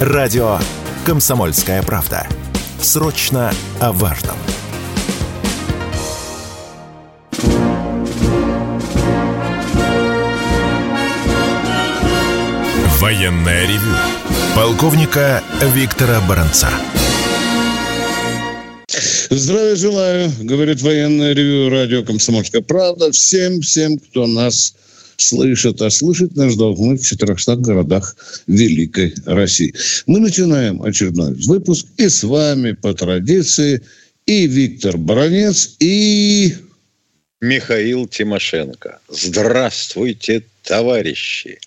Радио «Комсомольская правда». Срочно о важном. Военное ревю полковника Виктора Баранца. Здравия желаю, говорит военное ревю радио «Комсомольская правда». Всем, кто нас слышит, а слышать нас должны в 400 городах Великой России. Мы начинаем очередной выпуск, и с вами по традиции и Виктор Баранец, и Михаил Тимошенко. Здравствуйте, товарищи!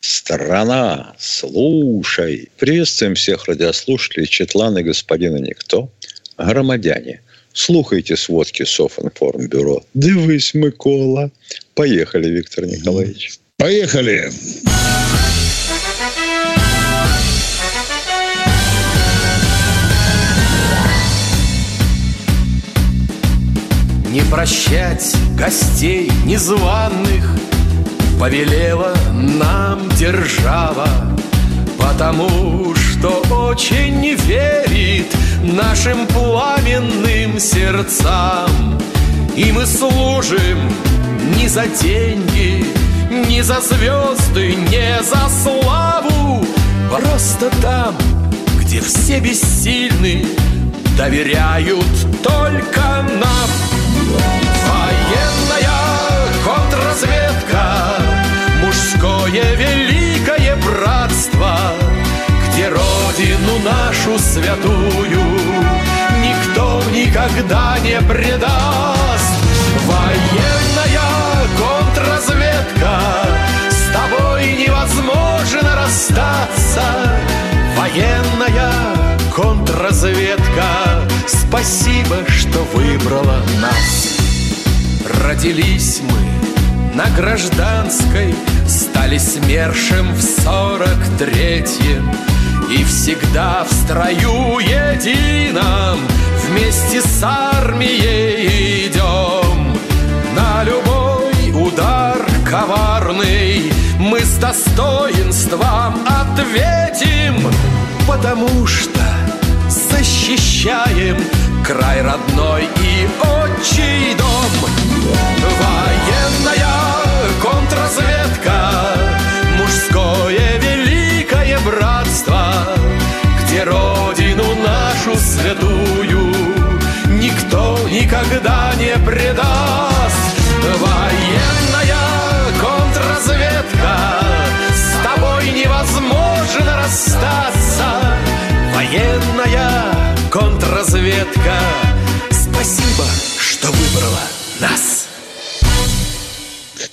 Страна, слушай! Приветствуем всех радиослушателей, чатланы господина Никто. Громадяне, слухайте сводки Софинформбюро. Дивись, Микола. Поехали, Виктор Николаевич. Поехали. Не прощать гостей незваных повелела нам держава, потому что очень не верит нашим пламенным сердцам. И мы служим не за деньги, не за звезды, не за славу, просто там, где все бессильны, доверяют только нам. Военная контрразведка, мужское великое братство, где родину нашу святую никто никогда не предаст. Военная контрразведка, с тобой невозможно расстаться. Военная контрразведка, спасибо, что выбрала нас. Родились мы на гражданской, стали СМЕРШем в 43-м. И всегда в строю едином вместе с армией идем. На любой удар коварный мы с достоинством ответим, потому что защищаем край родной и отчий дом. Военная контрразведка, мужское великое братство, где родину нашу святую никто никогда не предаст. Военная контрразведка, с тобой невозможно расстаться. Военная контрразведка, спасибо, что выбрала нас.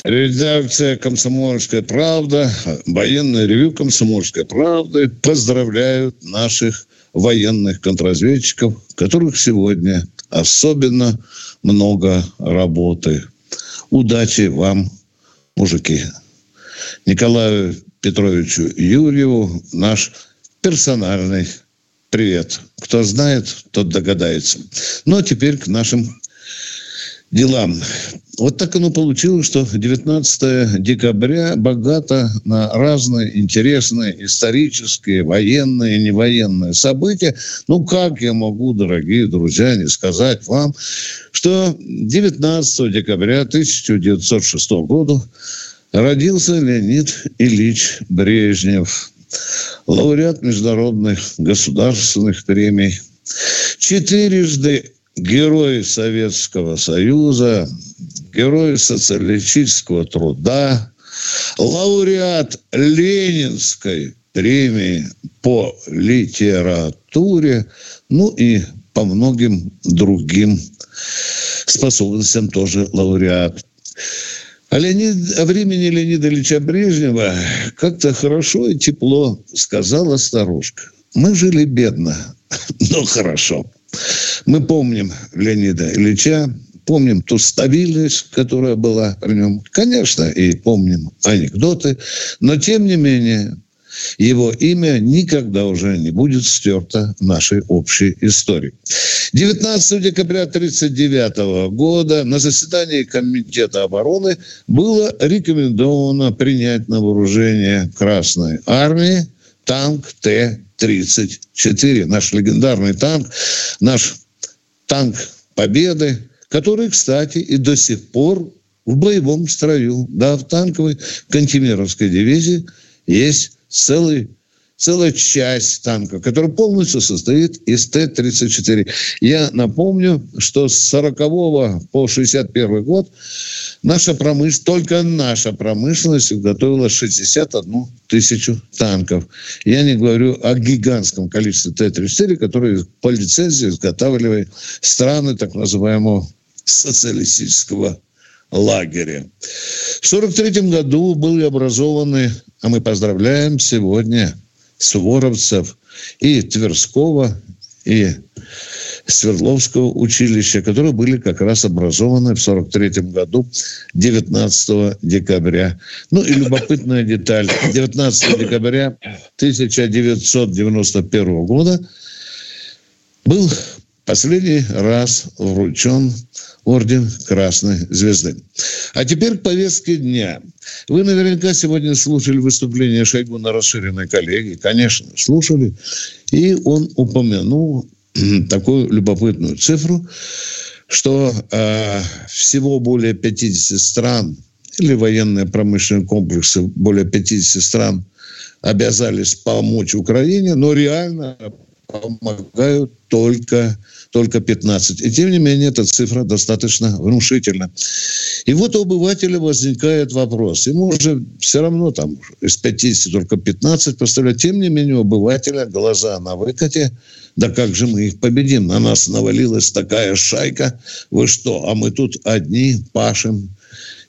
Редакция «Комсомольская правда», военное ревю «Комсомольской правды» поздравляют наших военных контрразведчиков, которых сегодня особенно много работы. Удачи вам, мужики! Николаю Петровичу Юрьеву наш персональный привет. Кто знает, тот догадается. Ну, а теперь к нашим делам. Вот так оно получилось, что 19 декабря богато на разные интересные исторические, военные и невоенные события. Ну, как я могу, дорогие друзья, не сказать вам, что 19 декабря 1906 года родился Леонид Ильич Брежнев, лауреат международных государственных премий, четырежды Герой Советского Союза, Герой социалистического труда, лауреат Ленинской премии по литературе, ну и по многим другим способностям тоже лауреат. О времени Леонида Ильича Брежнева как-то хорошо и тепло сказала старушка. Мы жили бедно, но хорошо. Мы помним Леонида Ильича, помним ту стабильность, которая была при нем. Конечно, и помним анекдоты, но, тем не менее, его имя никогда уже не будет стерто в нашей общей истории. 19 декабря 1939 года на заседании Комитета обороны было рекомендовано принять на вооружение Красной Армии танк Т-34. Наш легендарный танк, наш танк Победы, который, кстати, и до сих пор в боевом строю. Да, в танковой Кантемировской дивизии есть целая часть танка, которая полностью состоит из Т-34. Я напомню, что с 40-го по 61-й год только наша промышленность готовила 61 тысячу танков. Я не говорю о гигантском количестве Т-34, которые по лицензии изготавливали страны так называемого социалистического лагеря. В 1943 году были образованы, а мы поздравляем сегодня суворовцев и Тверского, и Свердловского училища, которые были как раз образованы в 1943 году 19 декабря. Ну и любопытная деталь. 19 декабря 1991 года был последний раз вручен Орден Красной Звезды. А теперь к повестке дня. Вы наверняка сегодня слушали выступление Шойгу на расширенной коллегии. Конечно, слушали. И он упомянул такую любопытную цифру, что всего более 50 стран или военные промышленные комплексы более 50 стран обязались помочь Украине, но реально помогают только 15. И тем не менее, эта цифра достаточно внушительна. И вот у обывателя возникает вопрос. Ему уже все равно там из 50 только 15 поставляют. Тем не менее, у обывателя глаза на выкате. Да как же мы их победим? На нас навалилась такая шайка. Вы что? А мы тут одни пашем.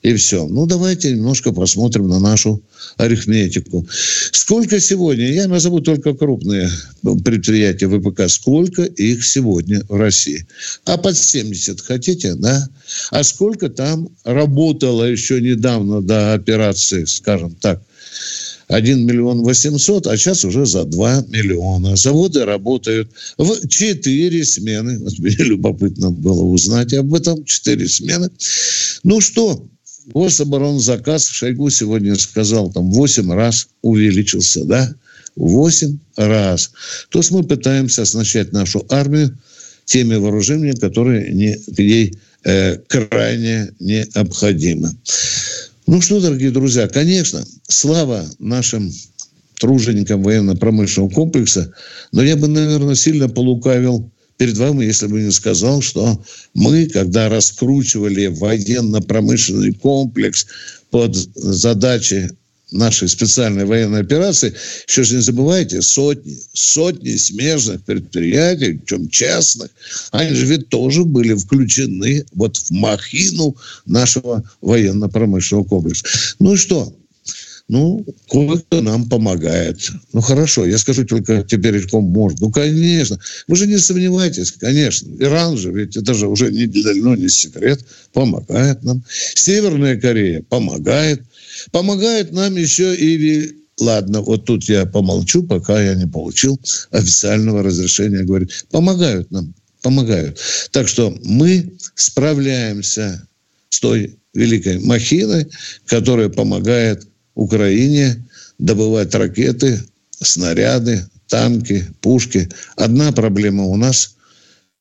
И все. Ну, давайте немножко посмотрим на нашу арифметику. Сколько сегодня, я назову только крупные предприятия ВПК, сколько их сегодня в России? А под 70 хотите, да? А сколько там работало еще недавно до операции, скажем так, 1 миллион 800, а сейчас уже за 2 миллиона. Заводы работают в 4 смены. Вот мне любопытно было узнать об этом. 4 смены. Ну что, гособоронзаказ, Шойгу сегодня сказал, там 8 раз увеличился, да? 8 раз. То есть мы пытаемся оснащать нашу армию теми вооружениями, которые ей крайне необходимы. Ну что, дорогие друзья, конечно, слава нашим труженикам военно-промышленного комплекса, но я бы, наверное, сильно полукавил перед вами, если бы не сказал, что мы, когда раскручивали военно-промышленный комплекс под задачи нашей специальной военной операции, еще же не забывайте, сотни смежных предприятий, причем частных, они же ведь тоже были включены вот в махину нашего военно-промышленного комплекса. Ну и что? Ну, кое-кто нам помогает. Ну, хорошо, я скажу только теперь, кому может. Ну, конечно. Вы же не сомневайтесь, конечно. Иран же, ведь это же уже не секрет, помогает нам. Северная Корея помогает. Помогает нам еще и... Ладно, вот тут я помолчу, пока я не получил официального разрешения говорить. Помогают нам, помогают. Так что мы справляемся с той великой махиной, которая помогает Украине добывать ракеты, снаряды, танки, пушки. Одна проблема у нас,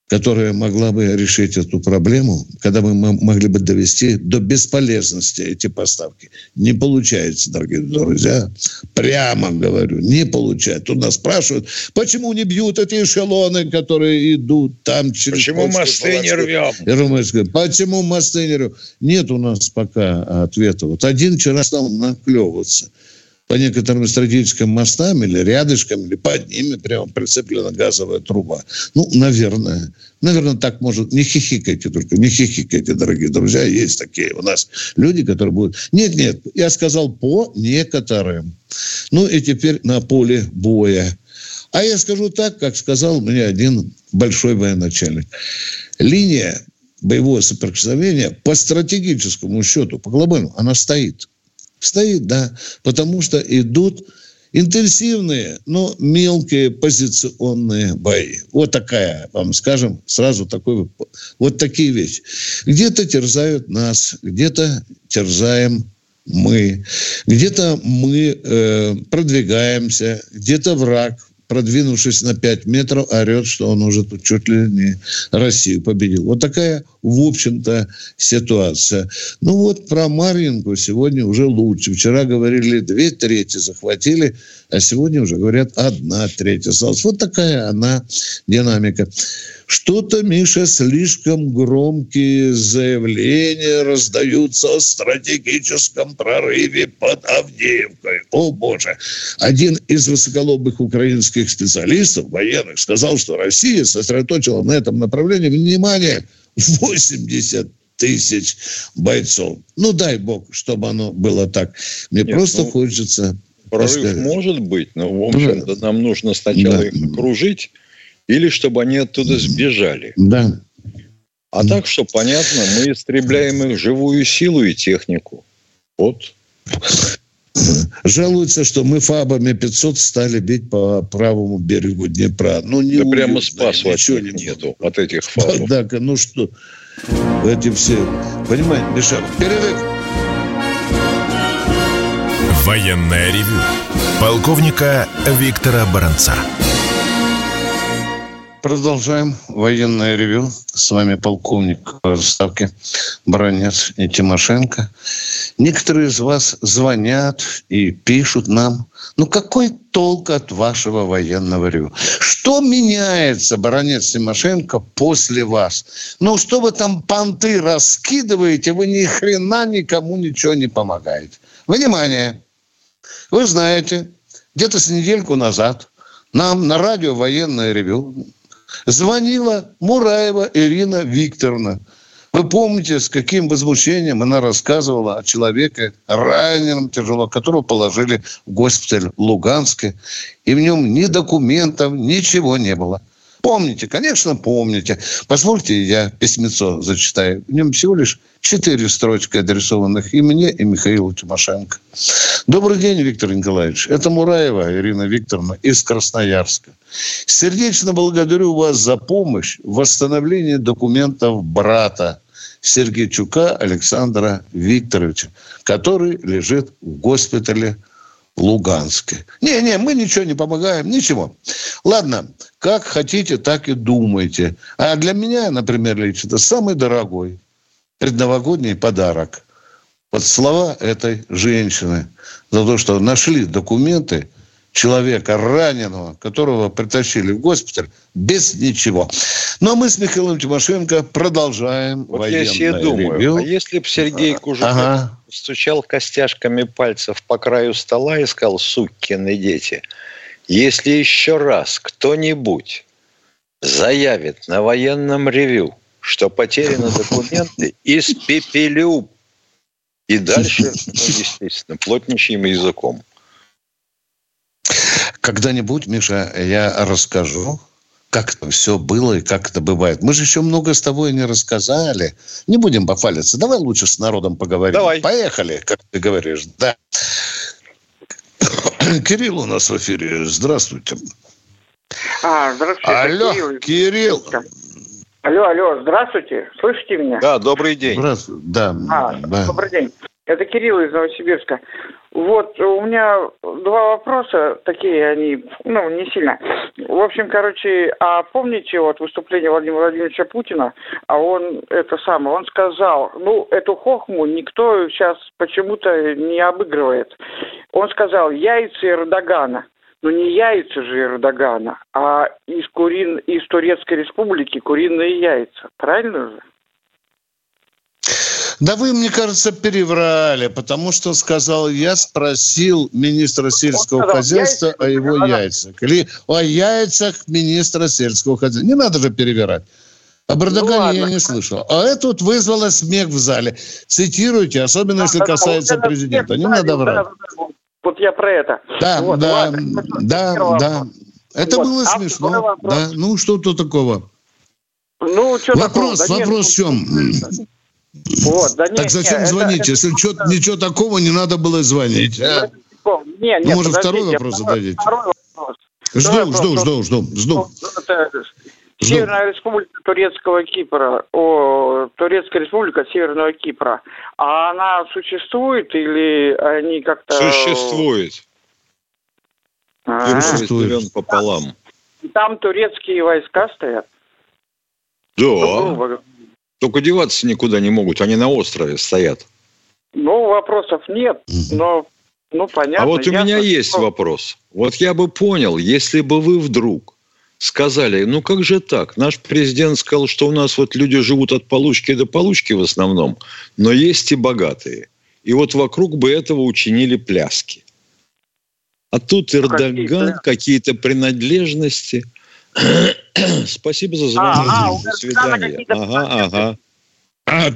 которая могла бы решить эту проблему, когда мы могли бы довести до бесполезности эти поставки. Не получается, дорогие друзья. Прямо говорю, не получается. Тут нас спрашивают, почему не бьют эти эшелоны, которые идут там через... Почему мосты не рвем? Почему мосты не рвем? Нет у нас пока ответа. Вот один вчера стал наклевываться. По некоторым стратегическим мостам или рядышком, или под ними прямо прицеплена газовая труба. Ну, наверное. Наверное, так может. Не хихикайте только, не хихикайте, дорогие друзья. Есть такие у нас люди, которые будут... Нет, я сказал по некоторым. Ну, и теперь на поле боя. А я скажу так, как сказал мне один большой военачальник. Линия боевого соприкосновения по стратегическому счету, по глобальному, она стоит. Стоит, да, потому что идут интенсивные, но мелкие позиционные бои. Вот такая, вам скажем, сразу такой, вот такие вещи. Где-то терзают нас, где-то терзаем мы, где-то мы продвигаемся, где-то враг, продвинувшись на 5 метров, орет, что он уже тут чуть ли не Россию победил. Вот такая, в общем-то, ситуация. Ну вот про Марьинку сегодня уже лучше. Вчера говорили 2/3 захватили, а сегодня уже говорят 1/3 осталась. Вот такая она динамика. Что-то, Миша, слишком громкие заявления раздаются о стратегическом прорыве под Авдеевкой. О, Боже! Один из высоколобых украинских специалистов, военных, сказал, что Россия сосредоточила на этом направлении, внимание, 80 тысяч бойцов. Ну, дай бог, чтобы оно было так. Мне хочется... Прорыв рассказать. Может быть, но, в общем-то, нам нужно сначала их окружить, или чтобы они оттуда сбежали. Да. А так, что понятно, мы истребляем их живую силу и технику. Вот. Жалуются, что мы фабами 500 стали бить по правому берегу Днепра. Ну, не да уютно, прямо спасу ничего нету от этих фабов. Однако, ну что, эти все... Понимаете, Миша, перерыв. Военное ревю полковника Виктора Баранца. Продолжаем военное ревю. С вами полковник в отставке Баранец и Тимошенко. Некоторые из вас звонят и пишут нам. Ну, какой толк от вашего военного ревю? Что меняется, Баранец, Тимошенко, после вас? Ну, что вы там понты раскидываете, вы ни хрена никому ничего не помогаете. Внимание! Вы знаете, где-то с недельку назад нам на радио военное ревю звонила Мураева Ирина Викторовна. Вы помните, с каким возмущением она рассказывала о человеке раненом тяжело, которого положили в госпиталь Луганский, и в нем ни документов, ничего не было. Помните, конечно, помните. Позвольте, я письмецо зачитаю. В нем всего лишь 4 строчки, адресованных и мне, и Михаилу Тимошенко. Добрый день, Виктор Николаевич. Это Мураева Ирина Викторовна из Красноярска. Сердечно благодарю вас за помощь в восстановлении документов брата Сергейчука Александра Викторовича, который лежит в госпитале Луганске. Не, мы ничего не помогаем, ничего. Ладно, как хотите, так и думайте. А для меня, например, лично, это самый дорогой предновогодний подарок. Вот слова этой женщины за то, что нашли документы человека раненого, которого притащили в госпиталь, без ничего. Но мы с Михаилом Тимошенко продолжаем военное ревю. Я себе думаю, а если бы Сергей Кужуков стучал костяшками пальцев по краю стола и сказал: сукины дети, если еще раз кто-нибудь заявит на военном ревю, что потеряны документы, испепелю. И дальше, естественно, плотничьим языком. Когда-нибудь, Миша, я расскажу, как это все было и как это бывает. Мы же еще много с тобой не рассказали. Не будем пофалиться. Давай лучше с народом поговорим. Давай. Поехали, как ты говоришь. Да. Кирилл у нас в эфире. Здравствуйте. Здравствуйте. Алло, Кирилл. Алло, здравствуйте. Слышите меня? Да, добрый день. Здравствуйте. Да. Добрый день. Это Кирилл из Новосибирска. Вот, у меня 2 вопроса, такие они, не сильно. В общем, помните выступление Владимира Владимировича Путина? А он сказал, эту хохму никто сейчас почему-то не обыгрывает. Он сказал, яйца Эрдогана. Но не яйца же Эрдогана, а из Турецкой республики куриные яйца. Правильно же? Да вы, мне кажется, переврали, потому что я спросил министра сельского хозяйства о его яйцах. Или о яйцах министра сельского хозяйства. Не надо же перевирать. Об Эрдогане я не слышал. А это вызвало смех в зале. Цитируйте, особенно если касается президента. Не надо врать. Вот я про это. Да. Это было смешно. Да. Ну, что тут такого? Вопрос в чем? Так зачем звонить? Если ничего такого не надо было звонить. Может, второй вопрос зададите? Жду. Северная республика Турецкого Кипра, Турецкая республика Северного Кипра, а она существует или они как-то... Существует. Существует пополам. Там турецкие войска стоят. Да. Только деваться никуда не могут, они на острове стоят. Ну, вопросов нет, но... Ну, понятно. А вот у меня есть вопрос. Вот я бы понял, если бы вы вдруг сказали, ну как же так? Наш президент сказал, что у нас вот люди живут от получки до получки в основном, но есть и богатые. И вот вокруг бы этого учинили пляски. А тут Эрдоган, какие-то принадлежности. Спасибо за звонок. До свидания.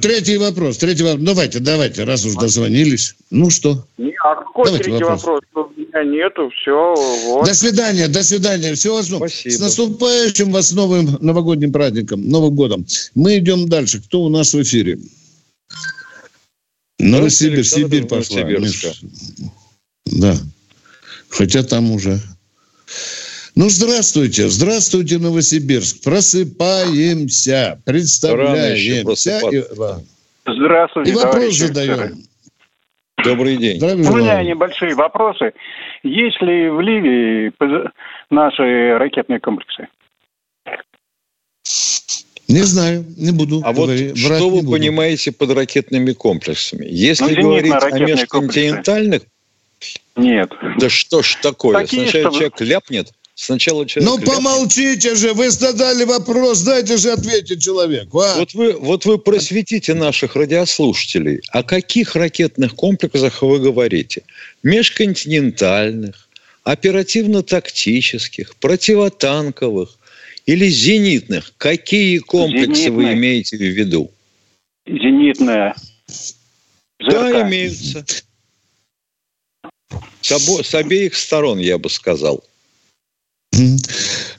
Третий вопрос. Давайте, раз уж дозвонились. Ну что? Давайте третий вопрос? Меня нету, все. Вот. До свидания. Всего вам. С наступающим вас новым новогодним праздником, Новым годом. Мы идем дальше. Кто у нас в эфире? Новосибирск, Сибирь пошла. Да. Хотя там уже... Ну, здравствуйте, Новосибирск. Просыпаемся, представляемся. Здравствуйте, и вопрос задаем. Добрый день. У меня небольшие вопросы. Есть ли в Ливии наши ракетные комплексы? Не знаю, не буду. А говорить, вот что вы понимаете под ракетными комплексами? Если говорить о межконтинентальных... Комплексы? Нет. Да что ж такое? Такие, сначала человек ляпнет. Помолчите же, вы задали вопрос, дайте же ответить человеку. Вот вы просветите наших радиослушателей. О каких ракетных комплексах вы говорите? Межконтинентальных, оперативно-тактических, противотанковых или зенитных? Какие комплексы вы имеете в виду? Зенитная. Да, имеются. С обеих сторон, я бы сказал.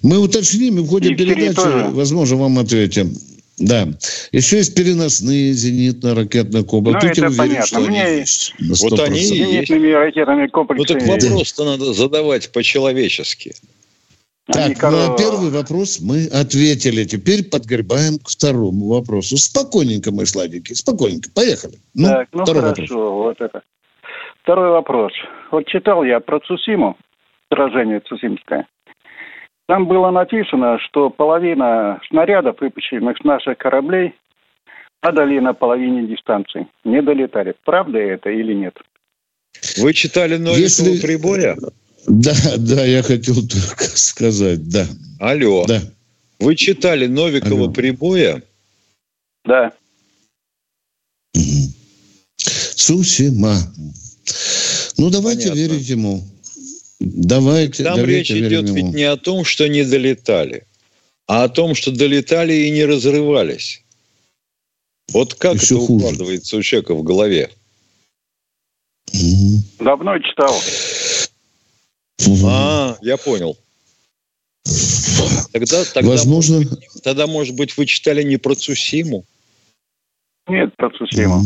Мы уточним и в ходе передачи, возможно, вам ответим. Да. Еще есть переносные зенитно-ракетные комплексы. Это понятно. Вот они и есть. Ну так вопрос-то надо задавать по-человечески. Так, на первый вопрос мы ответили. Теперь подгребаем к второму вопросу. Спокойненько, мои сладенькие, спокойненько. Поехали. Хорошо. Вот это. Второй вопрос. Вот читал я про Цусиму, сражение Цусимское. Там было написано, что половина снарядов, выпущенных с наших кораблей, падали на половине дистанции. Не долетали. Правда это или нет? Вы читали Новикову приборя? Да, я хотел только сказать, да. Алло. Да. Вы читали Новикова прибоя? Да. Цусима. Ну, давайте верить ему. Там речь идет ведь не о том, что не долетали, а о том, что долетали и не разрывались. Вот как еще это хуже укладывается у человека в голове? Давно читал. Я понял. Возможно... может быть, вы читали не про Цусиму? Нет, про Цусиму.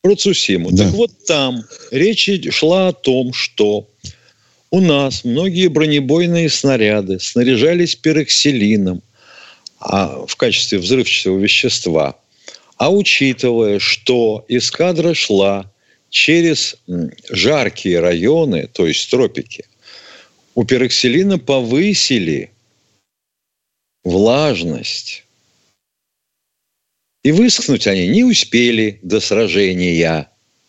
Про Цусиму. Да. Так вот там речь шла о том, что... У нас многие бронебойные снаряды снаряжались пероксилином в качестве взрывчатого вещества. А учитывая, что эскадра шла через жаркие районы, то есть тропики, у пероксилина повысили влажность. И высохнуть они не успели до сражения.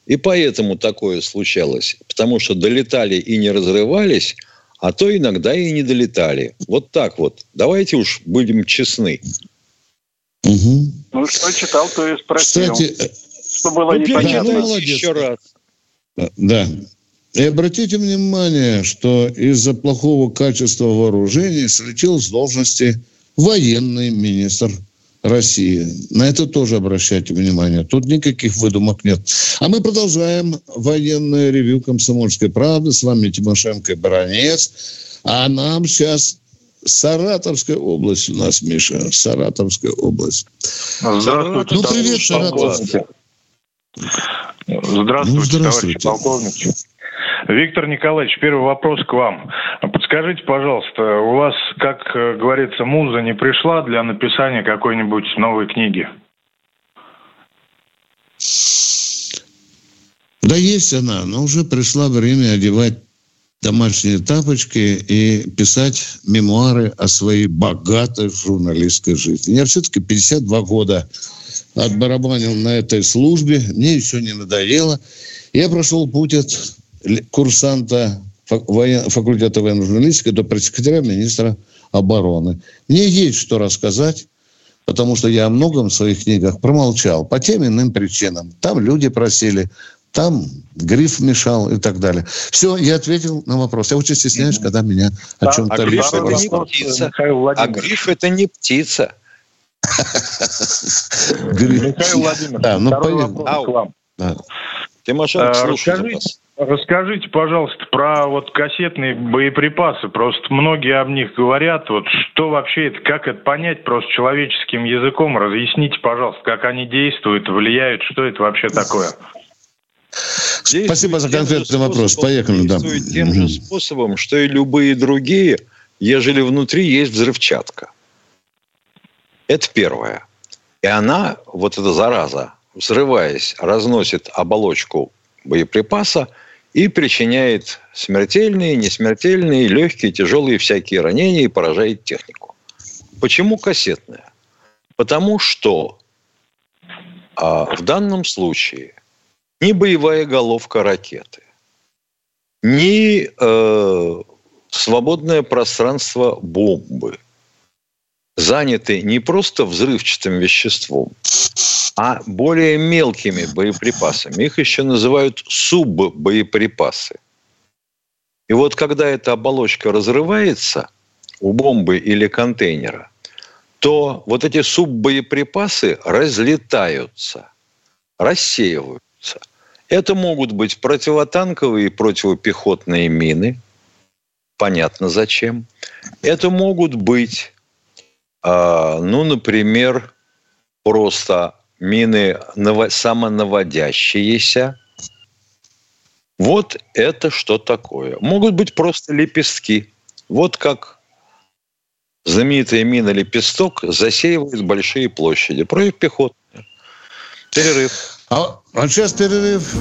И поэтому такое случалось. Потому что долетали и не разрывались, а то иногда и не долетали. Вот так вот. Давайте уж будем честны. Ну, что читал, то и спросил. Кстати, что было непонятно. Еще раз. Да. И обратите внимание, что из-за плохого качества вооружений слетел с должности военный министр России. На это тоже обращайте внимание. Тут никаких выдумок нет. А мы продолжаем военное ревью «Комсомольской правды». С вами Тимошенко и Баранец. А нам сейчас Саратовская область у нас, Миша. Саратовская область. Здравствуйте, привет, Саратовская. Здравствуйте, товарищ полковник. Виктор Николаевич, первый вопрос к вам. Скажите, пожалуйста, у вас, как говорится, муза не пришла для написания какой-нибудь новой книги? Да есть она, но уже пришло время одевать домашние тапочки и писать мемуары о своей богатой журналистской жизни. Я все-таки 52 года отбарабанил на этой службе, мне еще не надоело. Я прошел путь от курсанта факультета военной журналистики до пресс-секретаря министра обороны. Мне есть что рассказать, потому что я о многом в своих книгах промолчал по тем иным причинам. Там люди просили, там гриф мешал и так далее. Все, я ответил на вопрос. Я очень стесняюсь, когда меня о чем-то лишнем рассказывают. А гриф — это не птица. Михаил Владимирович, Тимошенко, слушайте. Расскажите, пожалуйста, про вот кассетные боеприпасы. Просто многие об них говорят. Вот что вообще это, как это понять просто человеческим языком? Разъясните, пожалуйста, как они действуют, влияют, что это вообще такое? Спасибо за конкретный вопрос. Поехали. Действует тем же способом, что и любые другие, ежели внутри есть взрывчатка. Это первое. И она, вот эта зараза, взрываясь, разносит оболочку боеприпаса и причиняет смертельные, несмертельные, легкие, тяжелые всякие ранения и поражает технику. Почему кассетная? Потому что в данном случае ни боевая головка ракеты, ни свободное пространство бомбы заняты не просто взрывчатым веществом, а более мелкими боеприпасами. Их еще называют суббоеприпасы. И вот когда эта оболочка разрывается у бомбы или контейнера, то вот эти суббоеприпасы разлетаются, рассеиваются. Это могут быть противотанковые и противопехотные мины. Понятно, зачем. Это могут быть, например, просто мины самонаводящиеся. Вот это что такое. Могут быть просто лепестки. Вот как знаменитая мина «Лепесток» засеивает большие площади. Противопехотная. Перерыв. А сейчас перерыв.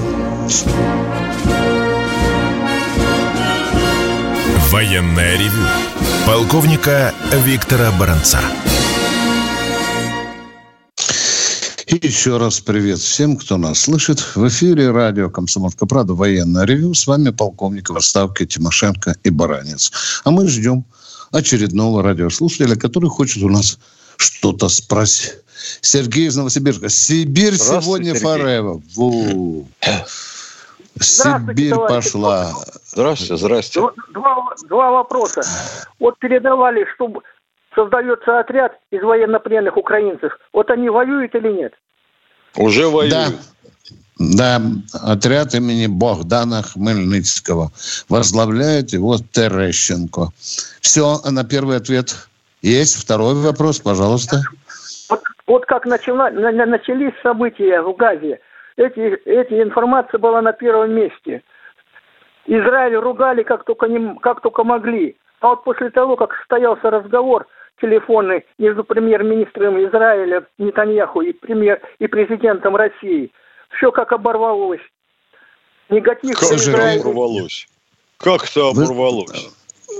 Военное ревю полковника Виктора Баранца. И еще раз привет всем, кто нас слышит. В эфире радио «Комсомольская правда», военное ревю. С вами полковник в отставке Тимошенко и Баранец. А мы ждем очередного радиослушателя, который хочет у нас что-то спросить. Сергей из Новосибирска. Сибирь сегодня forever. Сибирь пошла. Здравствуйте. Два вопроса. Вот передавали, чтобы... Создается отряд из военнопленных украинцев. Вот они воюют или нет? Уже воюют. Да, отряд имени Богдана Хмельницкого. Возглавляет его Терещенко. Все, на первый ответ есть. Второй вопрос, пожалуйста. Вот как начались события в Газе. Эта информация была на первом месте. Израиль ругали как только могли. А вот после того, как состоялся разговор телефонный между премьер-министром Израиля Нетаньяху и президентом России, все как оборвалось. Негатив. Как же это оборвалось? Как это оборвалось?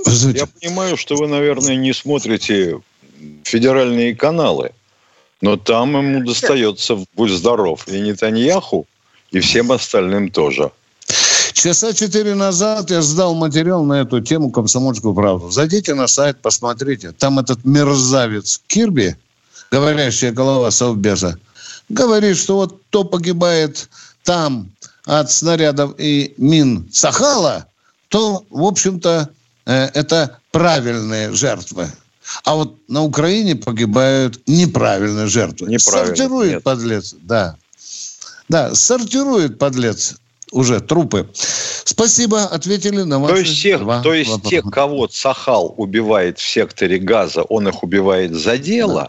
Я понимаю, что вы, наверное, не смотрите федеральные каналы, но там ему достается, будь здоров, и Нетаньяху, и всем остальным тоже. Часа 4 назад я сдал материал на эту тему «Комсомольскую правду». Зайдите на сайт, посмотрите. Там этот мерзавец Кирби, говорящая голова Совбеза, говорит, что вот то погибает там от снарядов и мин Сахала, то, в общем-то, это правильные жертвы. А вот на Украине погибают неправильные жертвы. Сортирует, нет. Подлец. Да, сортирует, подлец. Уже трупы. Спасибо, ответили на ваши вопросы. То есть тех, кого Сахал убивает в секторе Газа, он их убивает за дело,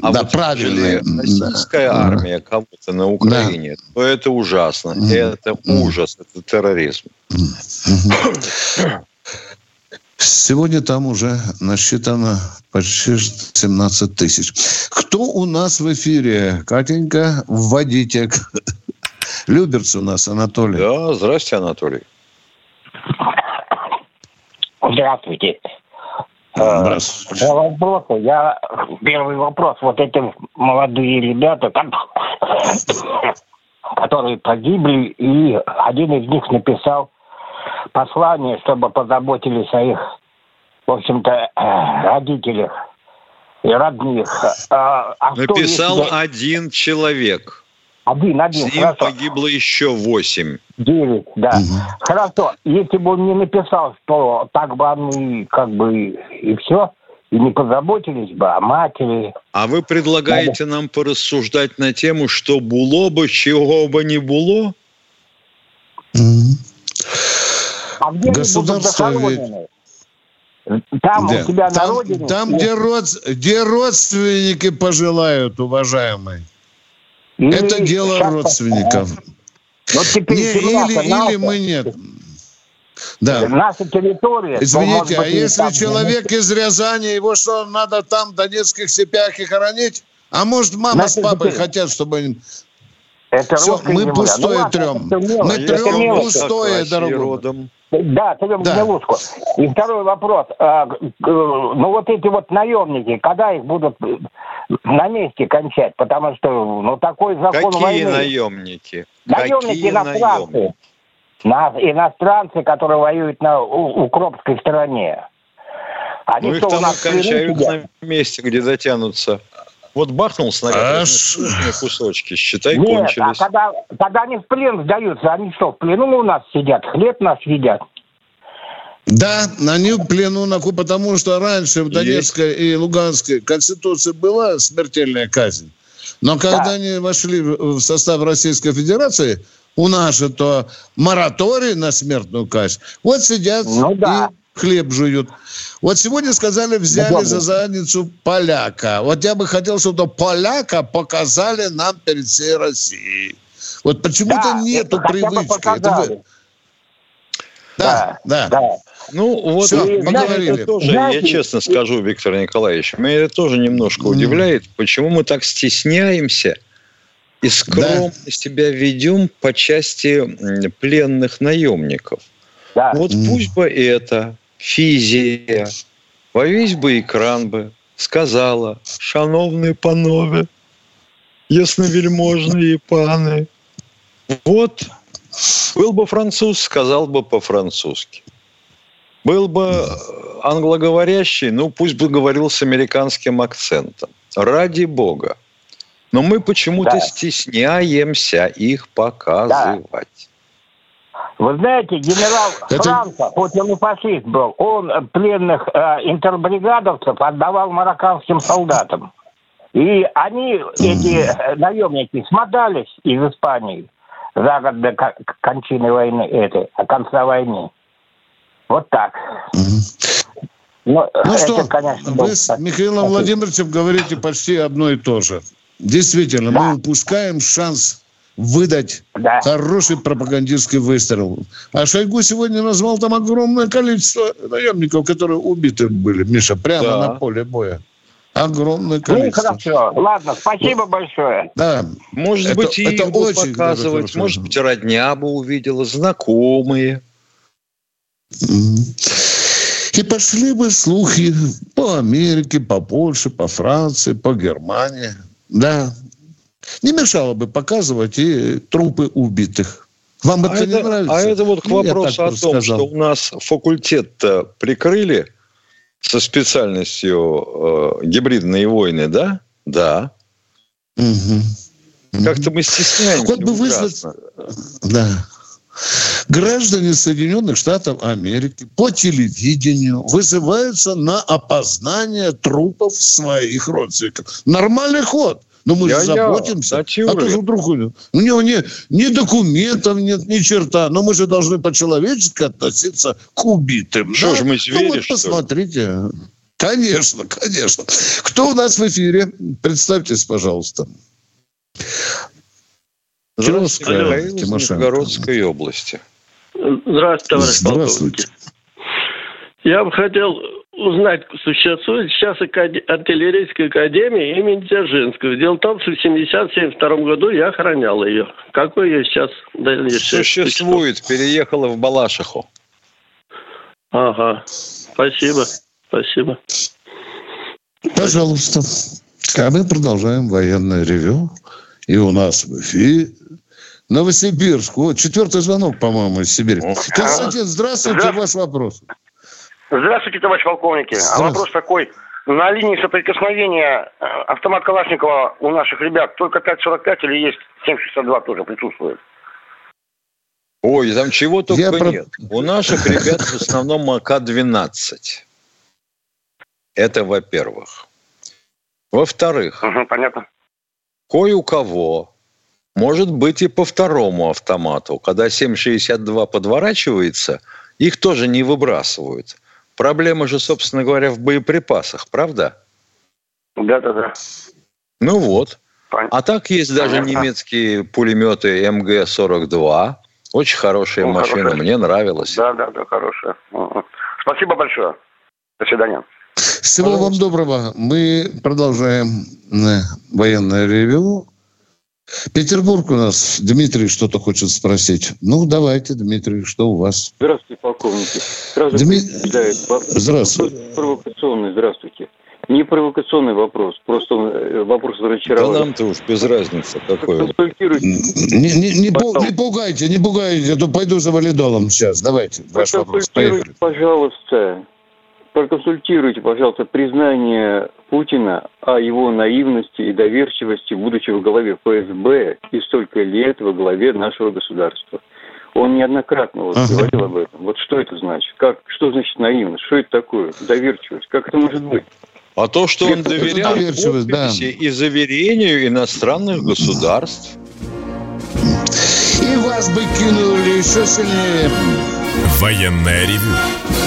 вот правильно. Российская армия кого-то на Украине, то это ужасно, это ужас, это терроризм. Сегодня там уже насчитано почти 17 тысяч. Кто у нас в эфире? Катенька, вводите. Люберц у нас, Анатолий. Да, здрасте, Анатолий. Здравствуйте. Здравствуйте. Я первый вопрос. Вот эти молодые ребята, которые погибли, и один из них написал послание, чтобы позаботились о их, в общем-то, родителях и родных. А написал кто, если... один человек. Один. С ним хорошо. Погибло еще 8. 9, да. Угу. Хорошо. Если бы он не написал, то так бы они как бы и все, и не позаботились бы о матери. А вы предлагаете нам порассуждать на тему, что было бы, чего бы не было? А где государство они будут захоронены? Там, да. У тебя на родине? Там, где, где родственники пожелают, уважаемый. Или это дело родственников. Или мы нет. Да. Наша территория. Извините, а если человек из Рязани, его что, надо там в Донецких степях и хоронить? А может, мама с папой хотят, чтобы... Это все, мы пустое трем. Мы трем пустое дорогу. Да, трем гнилушку. И второй вопрос. Ну, вот эти вот наемники, когда их будут на месте кончать? Потому что, ну, такой закон войны. Какие наемники? Наемники-иностранцы. Иностранцы, которые воюют на укропской стороне. Ну, их там кончают на месте, где затянутся. Вот бахнул снаряд, кусочки, считай, нет, кончились. А когда они в плен сдаются, они что, в плену у нас сидят? Хлеб нас едят? Да, они в плену, потому что раньше в Донецкой и Луганской Конституции была смертельная казнь. Но когда они вошли в состав Российской Федерации, у нас же то мораторий на смертную казнь. Вот сидят и хлеб жуют. Вот сегодня сказали, взяли за задницу поляка. Вот я бы хотел, чтобы поляка показали нам перед всей Россией. Вот почему-то нету привычки. Да. Ну, вот все, поговорили. Это тоже, я честно скажу, Виктор Николаевич, меня это тоже немножко удивляет, почему мы так стесняемся и скромно себя ведем по части пленных наемников. Да. Вот пусть бы это... Физия, во весь бы экран бы сказала: шановные панове, ясновельможные паны. Вот, был бы француз, сказал бы по-французски. Был бы англоговорящий, ну пусть бы говорил с американским акцентом. Ради бога. Но мы почему-то стесняемся их показывать. Вы знаете, генерал Франко, хоть он и фашист был, он пленных интербригадовцев отдавал марокканским солдатам. И они, эти наемники, смотались из Испании за год до кончины войны, конца войны. Вот так. Ну это, что, конечно, вы с Михаилом Владимировичем говорите почти одно и то же. Действительно, мы упускаем шанс выдать хороший пропагандистский выстрел. А Шойгу сегодня назвал там огромное количество наемников, которые убиты были, Миша, прямо на поле боя. Огромное количество. Ну, хорошо. Ладно, спасибо большое. Да. Может быть, это их бы показывать, может быть, родня бы увидела, знакомые. И пошли бы слухи по Америке, по Польше, по Франции, по Германии. Да. Не мешало бы показывать и трупы убитых. Вам это не нравится? А это вот к вопросу о том, что у нас факультет-то прикрыли со специальностью гибридные войны, да? Да. Угу. Как-то мы стесняемся. Хоть бы вызвать... Граждане Соединенных Штатов Америки по телевидению вызываются на опознание трупов своих родственников. Нормальный ход. Но мы же заботимся. А то же вдруг у него ни документов нет, ни черта. Но мы же должны по-человечески относиться к убитым. Что же мы звери, ну, вот что посмотрите. Ли? Конечно, конечно. Кто у нас в эфире? Представьтесь, пожалуйста. Здравствуйте, из Новгородской области. Здравствуйте, товарищ полковник. Я бы хотел узнать, существует сейчас артиллерийская академия имени Дзержинского. Дело в том, что в 1970-1972 году я охранял ее. Какой ее сейчас дальнейшее? Существует. Переехала в Балашиху. Ага. Спасибо. Пожалуйста. А мы продолжаем военное ревю. И у нас в эфире Новосибирск. Вот, 4-й звонок, по-моему, из Сибири. Константин, здравствуйте. Ваш вопрос. Здравствуйте, товарищ полковники. Здравствуйте. Вопрос такой. На линии соприкосновения автомат Калашникова у наших ребят только 5.45 или есть 7.62 тоже присутствует? Ой, там чего только нет. У наших ребят в основном АК-12. Это во-первых. Во-вторых, понятно. Кое у кого, может быть, и по второму автомату, когда 7.62 подворачивается, их тоже не выбрасывают. Проблема же, собственно говоря, в боеприпасах, правда? Да. Ну вот. А так есть даже немецкие пулеметы МГ-42. Очень хорошая машина, хорошая. Мне нравилась. Да, хорошая. Спасибо большое. До свидания. Всего вам доброго. Мы продолжаем военное ревю. Петербург у нас. Дмитрий что-то хочет спросить. Ну, давайте, Дмитрий, что у вас? Здравствуйте, полковники. Здравствуйте. Провокационный, здравствуйте. Не провокационный вопрос, просто вопрос разочарования. Да нам-то уж без разницы какой. Не пугайте, а то пойду за валидолом сейчас. Давайте, ваш вопрос. Поехали. Проконсультируйте, пожалуйста, признание Путина о его наивности и доверчивости, будучи во главе ФСБ и столько лет во главе нашего государства. Он неоднократно говорил об этом. Вот что это значит? Что значит наивность? Что это такое? Доверчивость? Как это может быть? А то, что он доверял подписи и заверению иностранных государств. И вас бы кинули еще сильнее. Военное ревю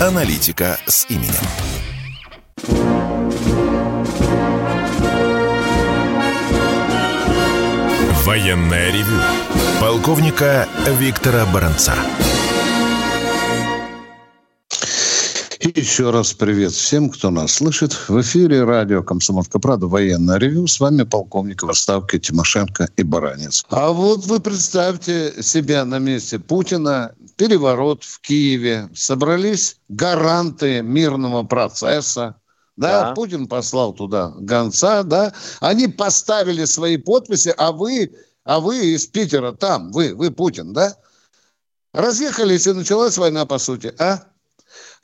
Аналитика с именем». Военное ревю полковника Виктора Баранца. И еще раз привет всем, кто нас слышит. В эфире радио «Комсомольская правда» военное ревю. С вами полковник в отставке Тимошенко и Баранец. А вот вы представьте себя на месте Путина. Переворот в Киеве. Собрались гаранты мирного процесса. Да. Путин послал туда гонца. Да. Они поставили свои подписи. А вы из Питера там. Вы Путин, да? Разъехались, и началась война, по сути.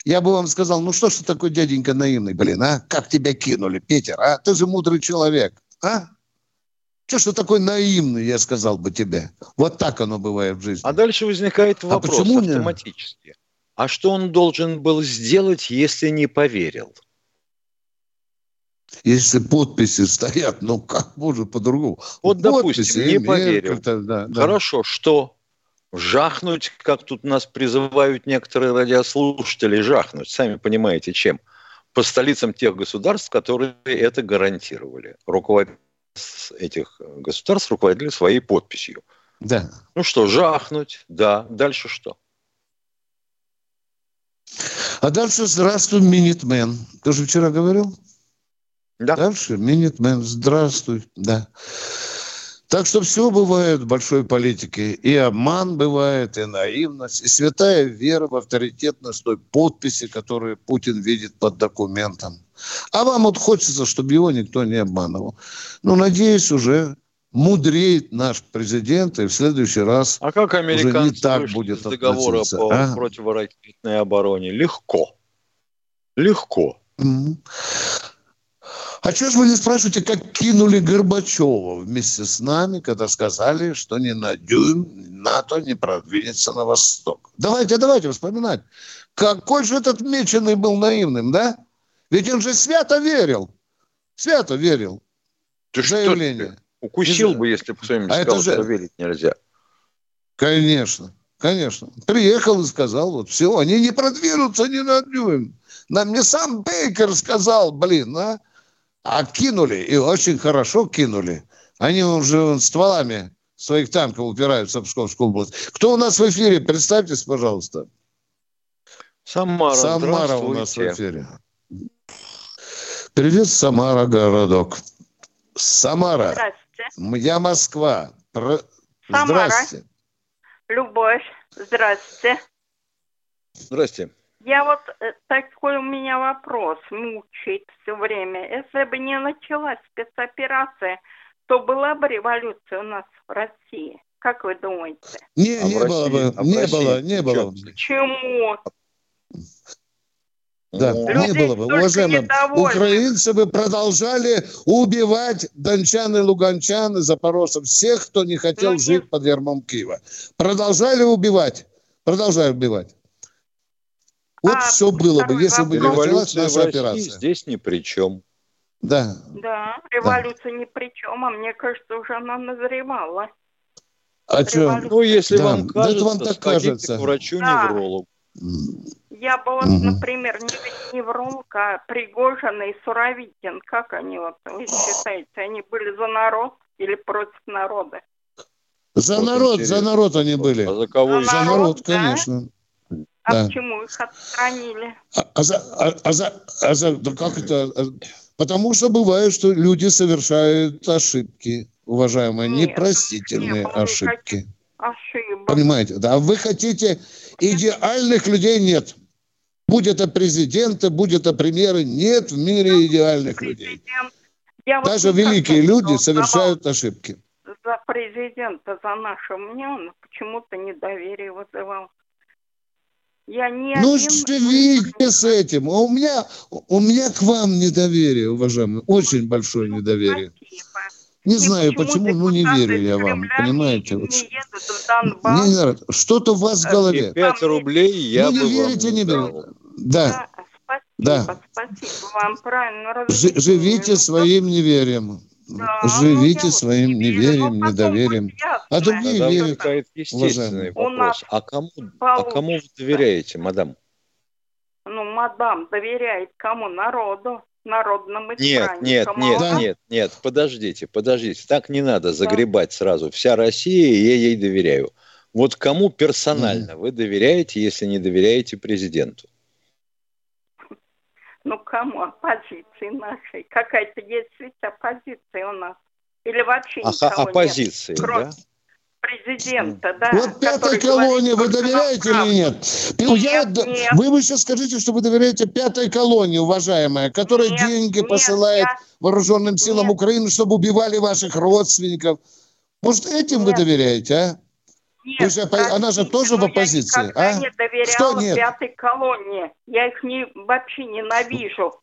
Я бы вам сказал, что ж ты такой дяденька наивный, Как тебя кинули, Питер, Ты же мудрый человек, Что ж ты такой наивный, я сказал бы тебе. Вот так оно бывает в жизни. А дальше возникает вопрос автоматически. А что он должен был сделать, если не поверил? Если подписи стоят, как можно по-другому? Вот, допустим, не поверил. Хорошо, что? Жахнуть, как тут нас призывают некоторые радиослушатели, сами понимаете, чем. По столицам тех государств, которые это гарантировали. Руководители этих государств руководили своей подписью. Да. Жахнуть, да. Дальше что? А дальше здравствуй, Минитмен. Ты же вчера говорил? Да. Дальше Минитмен, здравствуй, да. Так что все бывает в большой политике. И обман бывает, и наивность, и святая вера в авторитетность той подписи, которую Путин видит под документом. А вам хочется, чтобы его никто не обманывал. Надеюсь, уже мудреет наш президент, и в следующий раз уже не так будет относиться. А как американцы вышли из договора по противоракетной обороне? Легко. Mm-hmm. А чего ж вы не спрашиваете, как кинули Горбачева вместе с нами, когда сказали, что ни на дюйм НАТО не продвинется на восток? Давайте вспоминать. Какой же этот меченый был наивным, да? Ведь он же свято верил. Свято верил. Ты в заявление. Что, укусил бы, если бы кто-нибудь сказал, что верить нельзя. Конечно. Конечно. Приехал и сказал, вот все, они не продвинутся ни на дюйм. Нам не сам Бейкер сказал, а кинули, и очень хорошо кинули. Они уже стволами своих танков упираются в Псковскую область. Кто у нас в эфире? Представьтесь, пожалуйста. Самара у нас в эфире. Привет, Самара, городок. Самара. Здравствуйте. Я Москва. Самара. Здравствуйте. Любовь, здравствуйте. Здрасте. Я вот такой у меня вопрос мучает все время. Если бы не началась спецоперация, то была бы революция у нас в России. Как вы думаете? Не было бы. Почему? Да, не было бы. Уважаемые, украинцы бы продолжали убивать дончан и луганчан и запорожцев, всех, кто не хотел жить под ярмом Киева. Продолжали убивать. Вот все было бы, если бы не началась наша операция. Здесь ни при чем. Да, революция ни при чем, а мне кажется, уже она назревала. А что? Ну, если вам кажется, сходите к врачу-неврологу. Я бы, вот, например, не невролка, а Пригожин и Суровикин. Как они, вот, вы считаете, они были за народ или против народа? За народ они были. А за кого? За народ, конечно. Почему их отстранили? Как это? Потому что бывает, что люди совершают ошибки, уважаемые, непростительные ошибки. Понимаете, да? Вы хотите идеальных людей? Нет. Будь это президенты, будь это премьеры, нет в мире идеальных людей. Даже великие люди совершают ошибки. За президента, за наше мне он почему-то недоверие вызывал. Живите с этим. У меня к вам недоверие, уважаемые, очень большое недоверие. Не знаю почему, но не верю я вам, понимаете? Что-то у вас в голове. 5 рублей я бы вам не верите. Да. Спасибо вам, правильно. Живите своим неверием. Живите своим неверием, недоверием. А другие верят. Это естественный вопрос. А кому вы доверяете, мадам? Мадам доверяет кому? Народу. Нет, подождите. Так не надо загребать сразу. Вся Россия, и я ей доверяю. Вот кому персонально вы доверяете, если не доверяете президенту? Кому? Оппозиции нашей. Какая-то есть ведь оппозиция у нас. Или вообще никого нет. Оппозиции, да? Президента, да. Вот пятой колонне вы доверяете или нет? Нет. Вы бы сейчас скажите, что вы доверяете пятой колонне, уважаемая, которая деньги посылает вооруженным силам Украины, чтобы убивали ваших родственников. Может, этим вы доверяете, а? Нет, же, она же тоже в оппозиции. Я не доверяла пятой колонне. Я их вообще ненавижу.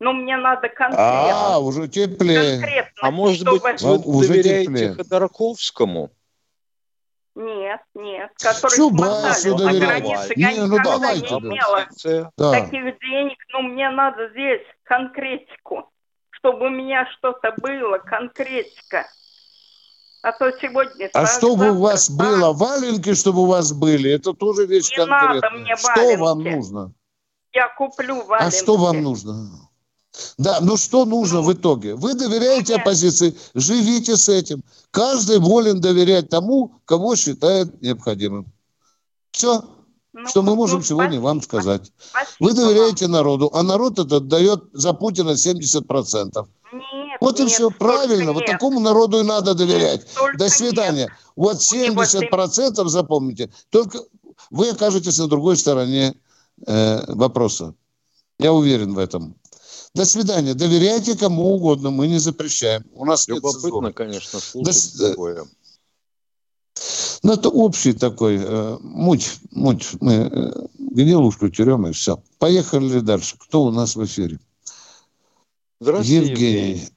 Но мне надо конкретно. Уже теплее. Конкретно, может быть, вы доверяете Ходорковскому? Нет. Который Чубасу доверяла. Я никогда не имела таких денег. Но мне надо здесь конкретику. Чтобы у меня что-то было. Конкретика. А то сегодня... чтобы у вас было валенки, чтобы у вас были, это тоже вещь конкретная. Не надо мне валенки. Что вам нужно? Я куплю валенки. А что вам нужно? Да, что нужно в итоге? Вы доверяете оппозиции, живите с этим. Каждый волен доверять тому, кого считает необходимым. Все, что мы можем сегодня вам сказать. Вы доверяете народу, а народ этот дает за Путина 70%. И все правильно. Вот такому народу и надо доверять. До свидания. Вот 70% запомните. Только вы окажетесь на другой стороне вопроса. Я уверен в этом. До свидания. Доверяйте кому угодно. Мы не запрещаем. У нас любопытно, конечно, слушать такое. Это общий такой муть. Мы гнилушку терем и все. Поехали дальше. Кто у нас в эфире? Здравствуйте, Евгений.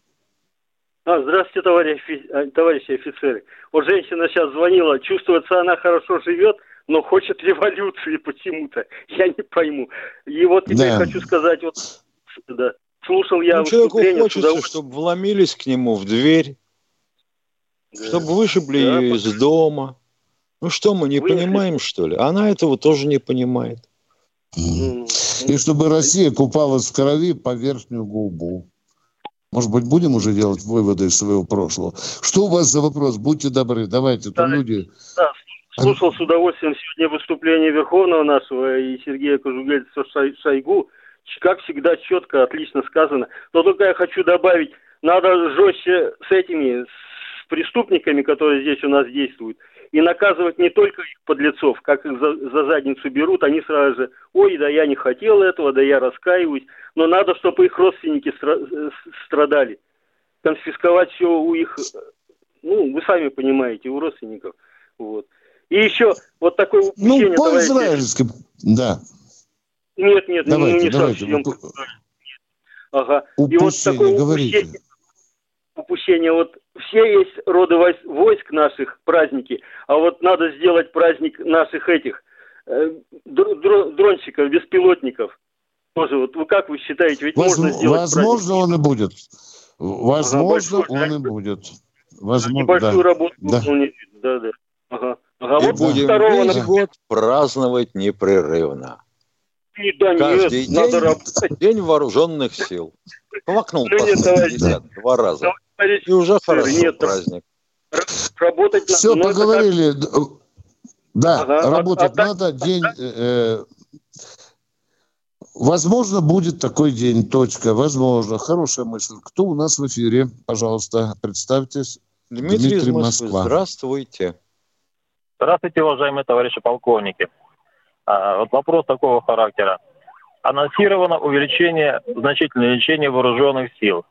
Здравствуйте, товарищи офицеры. Вот женщина сейчас звонила, чувствуется, она хорошо живет, но хочет революции почему-то. Я не пойму. И вот теперь хочу сказать, вот да. Слушал я выступление. Человеку хочется, чтобы вломились к нему в дверь, да, чтобы вышибли ее из дома. Ну что, мы не понимаем, что ли? Она этого тоже не понимает. И чтобы Россия купалась в крови по верхнюю губу. Может быть, будем уже делать выводы из своего прошлого? Что у вас за вопрос? Будьте добры, давайте, да, то люди... Да, слушал с удовольствием сегодня выступление Верховного нашего и Сергея Кожугельцева Шойгу. Как всегда, четко, отлично сказано. Но только я хочу добавить, надо жестче с этими, с преступниками, которые здесь у нас действуют, и наказывать не только их подлецов, как их за задницу берут, они сразу же, ой, да я не хотел этого, да я раскаиваюсь, но надо, чтобы их родственники страдали. Конфисковать все у их, ну, вы сами понимаете, у родственников. Вот. И еще вот такое упущение... Ну, по-израильски, да. Нет, давайте, не совсем. Ага. Упущение, и вот такое упущение, вот все есть роды войск наших праздники, а вот надо сделать праздник наших этих дронщиков, беспилотников. Тоже вот вы как вы считаете, ведь можно сделать возможно праздник? Он и будет. Возможно, ага, он и будет. Возможно, небольшую работу выполнить. Да. Ага. Ага. Вот будем весь год праздновать непрерывно. Каждый день, надо работать. День вооруженных сил. Плакнул два раза. И уже хорошо праздник. Работать надо. Все, поговорили. Да, ага, работать надо. День... Возможно, будет такой день. Точка. Возможно. Хорошая мысль. Кто у нас в эфире? Пожалуйста, представьтесь. Дмитрий, Москва. Здравствуйте. Здравствуйте, уважаемые товарищи полковники. Вот вопрос такого характера. Анонсировано значительное увеличение вооруженных сил,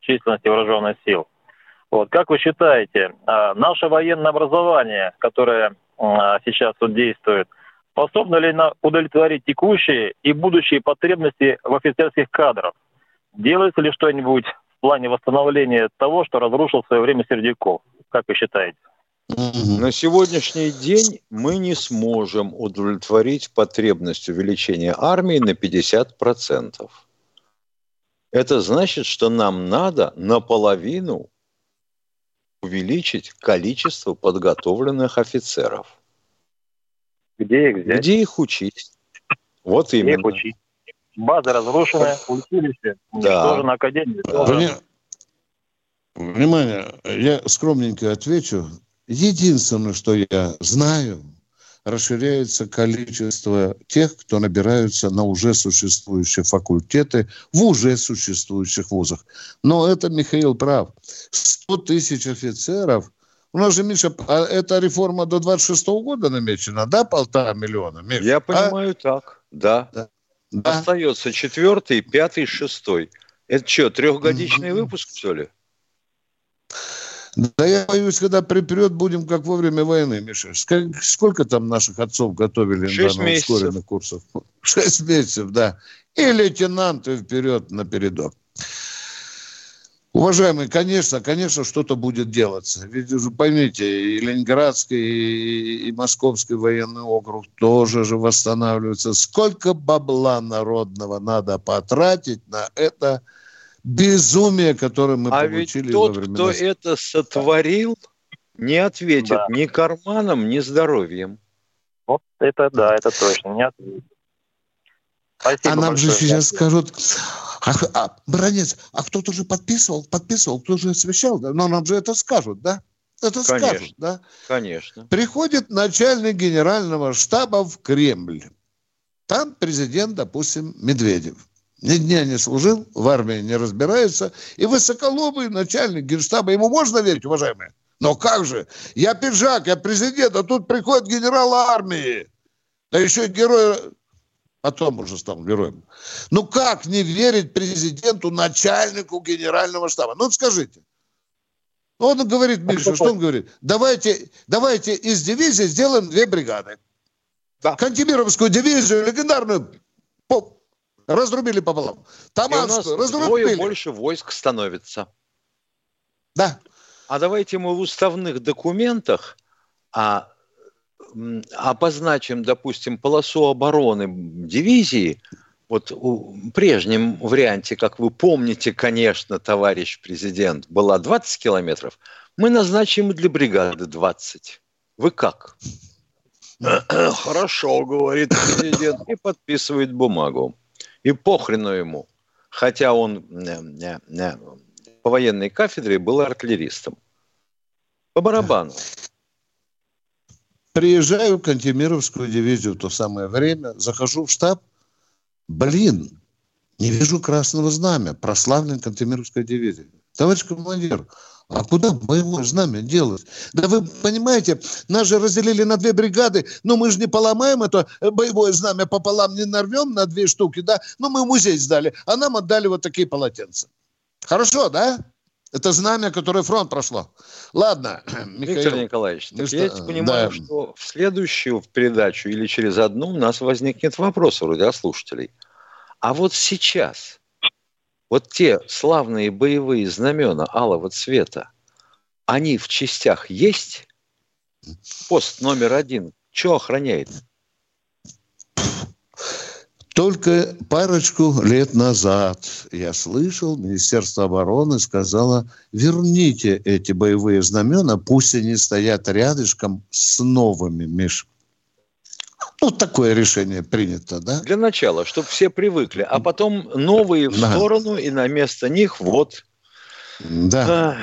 численности вооруженных сил. Вот. Как вы считаете, наше военное образование, которое сейчас вот действует, способно ли оно удовлетворить текущие и будущие потребности в офицерских кадрах? Делается ли что-нибудь в плане восстановления того, что разрушил в свое время Сердюков? Как вы считаете? На сегодняшний день мы не сможем удовлетворить потребность увеличения армии на 50%. Это значит, что нам надо наполовину увеличить количество подготовленных офицеров. Где их взять? Где их учить? Вот где именно. Их учить? База разрушенная, училище, уничтожена академия. Внимание, я скромненько отвечу. Единственное, что я знаю, расширяется количество тех, кто набираются на уже существующие факультеты в уже существующих вузах. Но это Михаил прав. 100 тысяч офицеров. У нас же, Миша, эта реформа до 26 года намечена, да, 1,5 миллиона? Миша? Я понимаю так, да. Остается 4-й, 5-й, 6-й. Это что, 3-годичный выпуск, что ли? Да я боюсь, когда припрет, будем как во время войны, Миша. Сколько там наших отцов готовили на ускоренных курсах? 6 месяцев, да. И лейтенанты вперед напередок. Уважаемые, конечно, что-то будет делаться. Ведь уже поймите, и Ленинградский, и Московский военный округ тоже же восстанавливаются. Сколько бабла народного надо потратить на это безумие, которое мы получили во времена. А ведь тот, кто это сотворил, не ответит ни карманом, ни здоровьем. Вот это да, это точно не ответит. Спасибо нам большое. Же сейчас скажут, Баранец, кто-то же подписывал, кто же освещал, да? Но нам же это скажут, да? Это конечно, скажут, да? Конечно. Приходит начальник генерального штаба в Кремль. Там президент, допустим, Медведев. Ни дня не служил, в армии не разбирается. И высоколобый начальник генштаба. Ему можно верить, уважаемые? Но как же? Я пиджак, я президент, а тут приходит генерал армии. Да еще и герой... Потом уже стал героем. Ну как не верить президенту, начальнику генерального штаба? Ну скажите. Он говорит, Миша, что он говорит? Давайте из дивизии сделаем 2 бригады. Да. Кантемировскую дивизию, легендарную... Разрубили пополам. Таманскую разрубили. Вдвое больше войск становится. Да. А давайте мы в уставных документах обозначим, допустим, полосу обороны дивизии Вот в прежнем варианте, как вы помните, конечно, товарищ президент, была 20 километров, мы назначим для бригады 20. Вы как? Хорошо, говорит президент, и подписывает бумагу. И похрену ему. Хотя он по военной кафедре был артиллеристом. По барабану. Приезжаю в Кантемировскую дивизию в то самое время, захожу в штаб, не вижу красного знамя, прославленной Кантемировской дивизии. Товарищ командир, а куда боевое знамя делать? Да вы понимаете, нас же разделили на две бригады, но мы же не поломаем это боевое знамя пополам, не нарвем на две штуки, да? Ну, мы в музей сдали, а нам отдали вот такие полотенца. Хорошо, да? Это знамя, которое фронт прошло. Ладно, Михаил. Виктор Николаевич, я понимаю, что в следующую передачу или через одну у нас возникнет вопрос у радиослушателей. А вот сейчас, вот те славные боевые знамена алого цвета, они в частях есть? Пост номер 1. Что охраняет? Только парочку лет назад я слышал, Министерство обороны сказало, верните эти боевые знамена, пусть они стоят рядышком с новыми, Миш. Вот такое решение принято, да? Для начала, чтобы все привыкли, а потом новые в сторону и на место них вот. Да.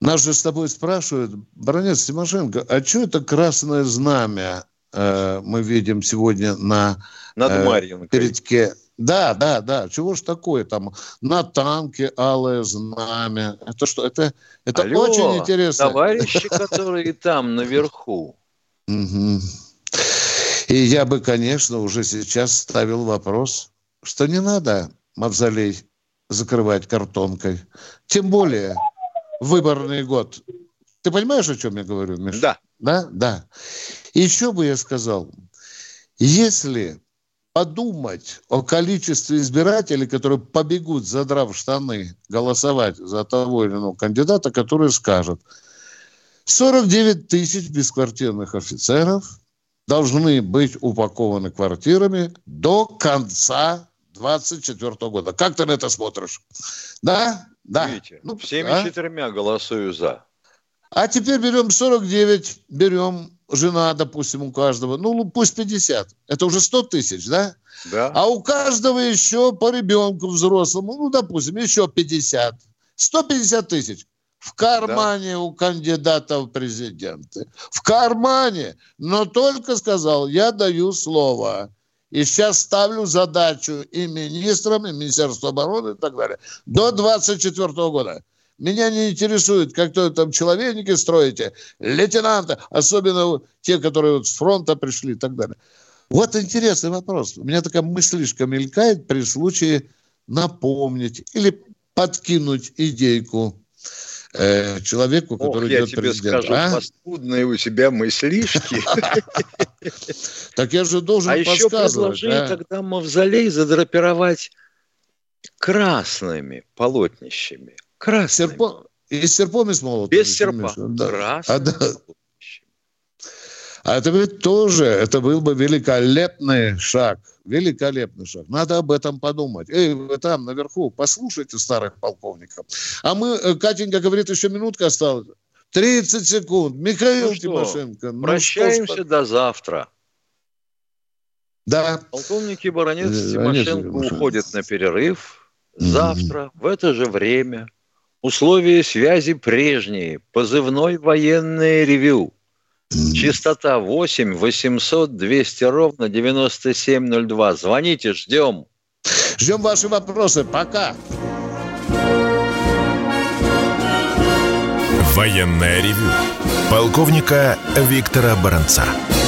Нас же с тобой спрашивают, Баранец, Тимошенко, а что это красное знамя? Мы видим сегодня над Марьинкой. Передке. Да. Чего ж такое там? На танке алое знамя. Это что? Это алло, очень интересно. Товарищи, которые там наверху. И я бы, конечно, уже сейчас ставил вопрос, что не надо мавзолей закрывать картонкой. Тем более выборный год. Ты понимаешь, о чем я говорю, Миша? Да. Еще бы я сказал, если подумать о количестве избирателей, которые побегут, задрав штаны, голосовать за того или иного кандидата, который скажет, 49 тысяч бесквартирных офицеров должны быть упакованы квартирами до конца 2024 года. Как ты на это смотришь? Да. Видите, всеми четырьмя голосую за. А теперь берем 49, берем жена, допустим, у каждого. Ну, пусть 50. Это уже 100 тысяч, да? А у каждого еще по ребенку взрослому, допустим, еще 50. 150 тысяч. В кармане у кандидата в президенты. В кармане. Но только сказал, я даю слово. И сейчас ставлю задачу и министрам, и Министерству обороны, и так далее. До 2024 года. Меня не интересует, как то там человечники строите, лейтенанта, особенно те, которые вот с фронта пришли и так далее. Вот интересный вопрос. У меня такая мыслишка мелькает при случае напомнить или подкинуть идейку человеку, который идет президент. Я тебе скажу, паскудные у тебя мыслишки. Так я же должен подсказывать. А еще предложили тогда мавзолей задрапировать красными полотнищами. Красными. И с серпом, и с молотом. Без серпа. Да. Красными. А это ведь тоже, это был бы великолепный шаг. Великолепный шаг. Надо об этом подумать. Эй, вы там наверху, послушайте старых полковников. А мы, Катенька говорит, еще минутка осталась. 30 секунд. Михаил Тимошенко. Прощаемся до завтра. Да. Полковники Баранец и Тимошенко уходят на перерыв. Завтра, в это же время, условия связи прежние, позывной военное ревю, частота 8-800-200-97-02. Звоните, ждем. Ждем ваши вопросы. Пока. Военное ревю полковника Виктора Баранца.